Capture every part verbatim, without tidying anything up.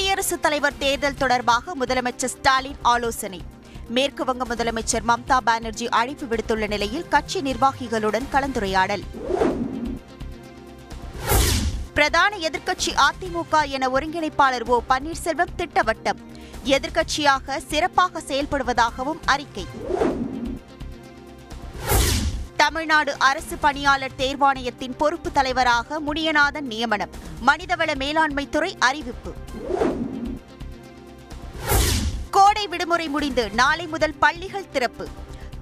குடியரசுத் தலைவர் தேர்தல் தொடர்பாக முதலமைச்சர் ஸ்டாலின் ஆலோசனை. மேற்குவங்க முதலமைச்சர் மம்தா பானர்ஜி அழைப்பு விடுத்துள்ள நிலையில் கட்சி நிர்வாகிகளுடன் கலந்துரையாடல். பிரதான எதிர்க்கட்சி அதிமுக என ஒருங்கிணைப்பாளர் ஓ பன்னீர்செல்வம் திட்டவட்டம். எதிர்க்கட்சியாக சிறப்பாக செயல்படுவதாகவும் அறிக்கை. தமிழ்நாடு அரசு பணியாளர் தேர்வாணையத்தின் பொறுப்பு தலைவராக முனியநாதன் நியமனம். மனிதவள மேலாண்மைத்துறை அறிவிப்பு. கோடை விடுமுறை முடிந்து நாளை முதல் பள்ளிகள் திறப்பு.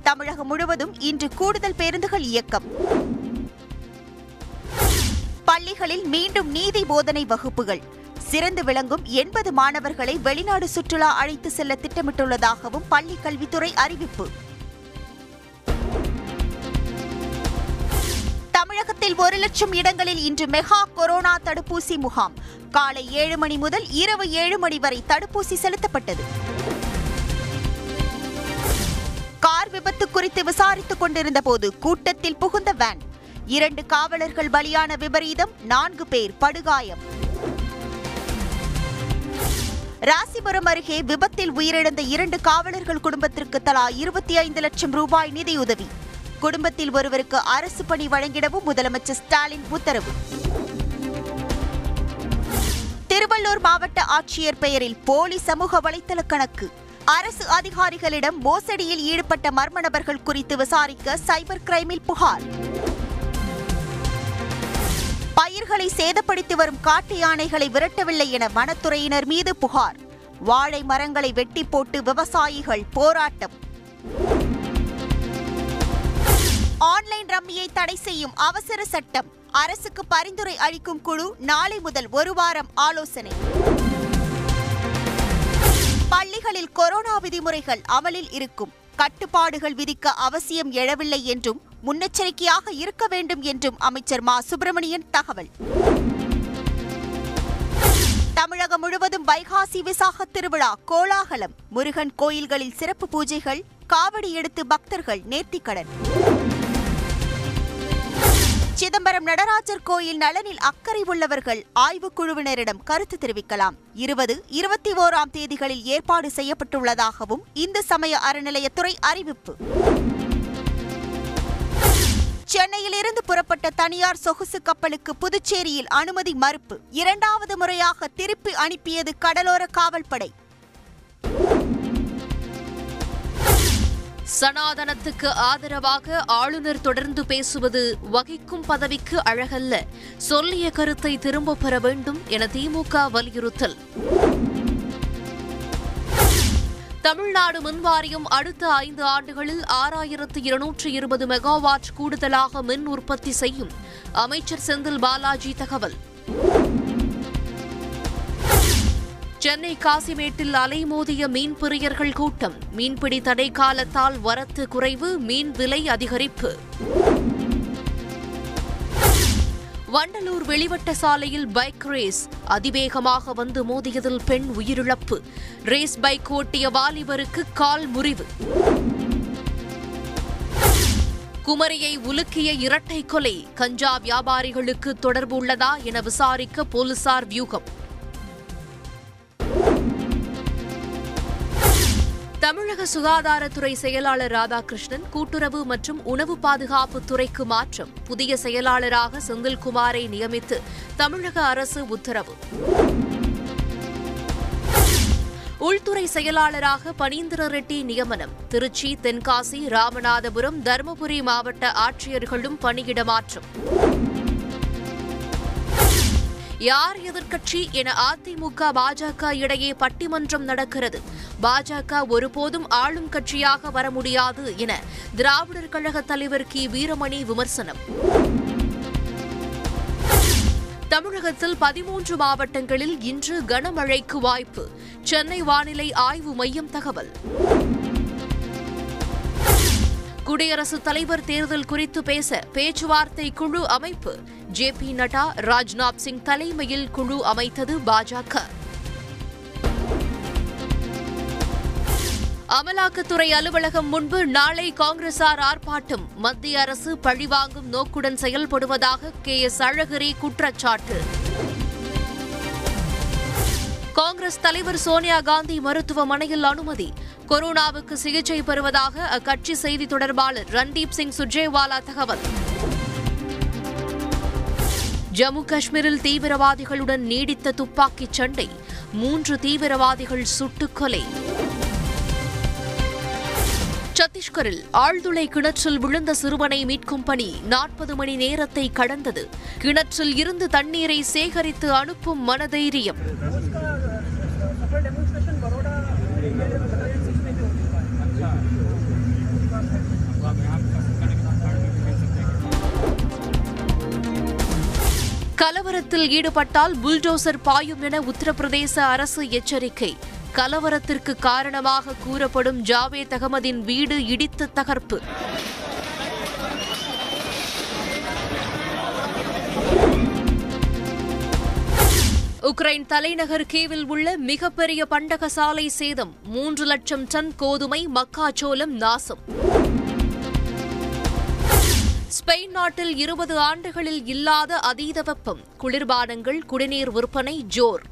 தமிழகம் முழுவதும் இன்று கூடுதல் பேருந்துகள் இயக்கம். பள்ளிகளில் மீண்டும் நீதி போதனை வகுப்புகள். சிறந்து விளங்கும் எண்பது மாணவர்களை வெளிநாடு சுற்றுலா அழைத்து செல்ல திட்டமிட்டுள்ளதாகவும் பள்ளிக் கல்வித்துறை அறிவிப்பு. தமிழகத்தில் ஒரு லட்சம் இடங்களில் இன்று மெகா கொரோனா தடுப்பூசி முகாம். காலை ஏழு மணி முதல் இரவு ஏழு மணி வரை தடுப்பூசி செலுத்தப்பட்டது. கார் விபத்து குறித்து விசாரித்துக் கொண்டிருந்த போது கூட்டத்தில் புகுந்த வேன். இரண்டு காவலர்கள் பலியான விபரீதம். நான்கு பேர் படுகாயம். ராசிபுரம் அருகே விபத்தில் உயிரிழந்த இரண்டு காவலர்கள் குடும்பத்திற்கு தலா இருபத்தி ஐந்து லட்சம் ரூபாய் நிதியுதவி. குடும்பத்தில் ஒருவருக்கு அரசு பணி வழங்கிடவும் முதலமைச்சர் ஸ்டாலின் உத்தரவு. திருவள்ளூர் மாவட்ட ஆட்சியர் பெயரில் போலி சமூக வலைதள கணக்கு. அரசு அதிகாரிகளிடம் மோசடியில் ஈடுபட்ட மர்ம நபர்கள் குறித்து விசாரிக்க சைபர் கிரைமில் புகார். பயிர்களை சேதப்படுத்தி வரும் காட்டு யானைகளை விரட்டவில்லை என வனத்துறையினர் மீது புகார். வாழை மரங்களை வெட்டி போட்டு விவசாயிகள் போராட்டம். ஆன்லைன் ரம்மியை தடை செய்யும் அவசர சட்டம். அரசுக்கு பரிந்துரை அளிக்கும் குழு நாளை முதல் ஒரு வாரம் ஆலோசனை. பள்ளிகளில் கொரோனா விதிமுறைகள் அமலில் இருக்கும். கட்டுப்பாடுகள் விதிக்க அவசியம் எழவில்லை என்றும் முன்னெச்சரிக்கையாக இருக்க வேண்டும் என்றும் அமைச்சர் மா சுப்பிரமணியன் தகவல். தமிழகம் முழுவதும் வைகாசி விசாக திருவிழா கோலாகலம். முருகன் கோயில்களில் சிறப்பு பூஜைகள். காவடி எடுத்து பக்தர்கள் நேர்த்திக்கடன். சிதம்பரம் நடராஜர் கோயில் நலனில் அக்கறை உள்ளவர்கள் ஆய்வுக்குழுவினரிடம் கருத்து தெரிவிக்கலாம். இருபது இருபத்தி ஓராம் தேதிகளில் ஏற்பாடு செய்யப்பட்டுள்ளதாகவும் இந்து சமய அறநிலையத்துறை அறிவிப்பு. சென்னையிலிருந்து புறப்பட்ட தனியார் சொகுசு கப்பலுக்கு புதுச்சேரியில் அனுமதி மறுப்பு. இரண்டாவது முறையாக திருப்பி அனுப்பியது கடலோர காவல்படை. சனாதனத்துக்கு ஆதரவாக ஆளுநர் தொடர்ந்து பேசுவது வகிக்கும் பதவிக்கு அழகல்ல. சொல்லிய கருத்தை திரும்பப் பெற வேண்டும் என திமுக வலியுறுத்தல். தமிழ்நாடு மின்வாரியம் அடுத்த ஐந்து ஆண்டுகளில் ஆறாயிரத்து இருநூற்று இருபது மெகாவாட் கூடுதலாக மின் உற்பத்தி செய்யும். அமைச்சர் செந்தில் பாலாஜி தகவல். சென்னை காசிமேட்டில் அலைமோதிய மீன்பிரியர்கள் கூட்டம். மீன்பிடி தடை காலத்தால் வரத்து குறைவு, மீன் விலை அதிகரிப்பு. வண்டலூர் வெளிவட்ட சாலையில் பைக் ரேஸ். அதிவேகமாக வந்து மோதியதில் பெண் உயிரிழப்பு. ரேஸ் பைக் ஓட்டிய வாலிபருக்கு கால் முறிவு. குமரியை உலுக்கிய இரட்டை கொலை. கஞ்சா வியாபாரிகளுக்கு தொடர்பு உள்ளதா என விசாரிக்க போலீசார் வியூகம். தமிழக சுகாதாரத்துறை செயலாளர் ராதாகிருஷ்ணன் கூட்டுறவு மற்றும் உணவு பாதுகாப்பு துறைக்கு மாற்றம். புதிய செயலாளராக செந்தில்குமாரை நியமித்து தமிழக அரசு உத்தரவு. உள்துறை செயலாளராக பனீந்திர ரெட்டி நியமனம். திருச்சி, தென்காசி, ராமநாதபுரம், தருமபுரி மாவட்ட ஆட்சியர்களும் பணியிட மாற்றம். யார் எதிர்க்கட்சி என அதிமுக பாஜக இடையே பட்டிமன்றம் நடக்கிறது. பாஜக ஒருபோதும் ஆளும் கட்சியாக வர முடியாது என திராவிடர் கழக தலைவர் கி வீரமணி விமர்சனம். தமிழகத்தில் பதிமூன்று மாவட்டங்களில் இன்று கனமழைக்கு வாய்ப்பு. சென்னை வானிலை ஆய்வு மையம் தகவல். குடியரசுத் தலைவர் தேர்தல் குறித்து பேச பேச்சுவார்த்தை குழு அமைப்பு. ஜே பி நட்டா, ராஜ்நாத் சிங் தலைமையில் குழு அமைத்தது பாஜக. அமலாக்கத்துறை அலுவலகம் முன்பு நாளை காங்கிரசார் ஆர்ப்பாட்டம். மத்திய அரசு பழிவாங்கும் நோக்குடன் செயல்படுவதாக கே எஸ் அழகிரி குற்றச்சாட்டு. காங்கிரஸ் தலைவர் சோனியா காந்தி மருத்துவமனையில் அனுமதி. கொரோனாவுக்கு சிகிச்சை பெறுவதாக அக்கட்சி செய்தி தொடர்பாளர் ரன்தீப் சிங் சுர்ஜேவாலா தகவல். ஜம்மு காஷ்மீரில் தீவிரவாதிகளுடன் நீடித்த துப்பாக்கிச் சண்டை, மூன்று தீவிரவாதிகள் சுட்டுக் கொலை. சத்தீஸ்கரில் ஆழ்துளை கிணற்றில் விழுந்த சிறுவனை மீட்கும் பணி நாற்பது மணி நேரத்தை கடந்தது. கிணற்றில் இருந்து தண்ணீரை சேகரித்து அனுப்பும் மனதைரியம். கலவரத்தில் ஈடுபட்டால் புல்டோசர் பாயும் என உத்தரப்பிரதேச அரசு எச்சரிக்கை. கலவரத்திற்கு காரணமாக கூறப்படும் ஜாவேத் அகமதின் வீடு இடித்து தகர்ப்பு. உக்ரைன் தலைநகர் கீவில் உள்ள மிகப்பெரிய பண்டகசாலை சேதம். மூன்று லட்சம் டன் கோதுமை, மக்காச்சோளம் நாசம். ஸ்பெயின் நாட்டில் இருபது ஆண்டுகளில் இல்லாத அதீத வெப்பம். குளிர்பானங்கள், குடிநீர் விற்பனை ஜோர்.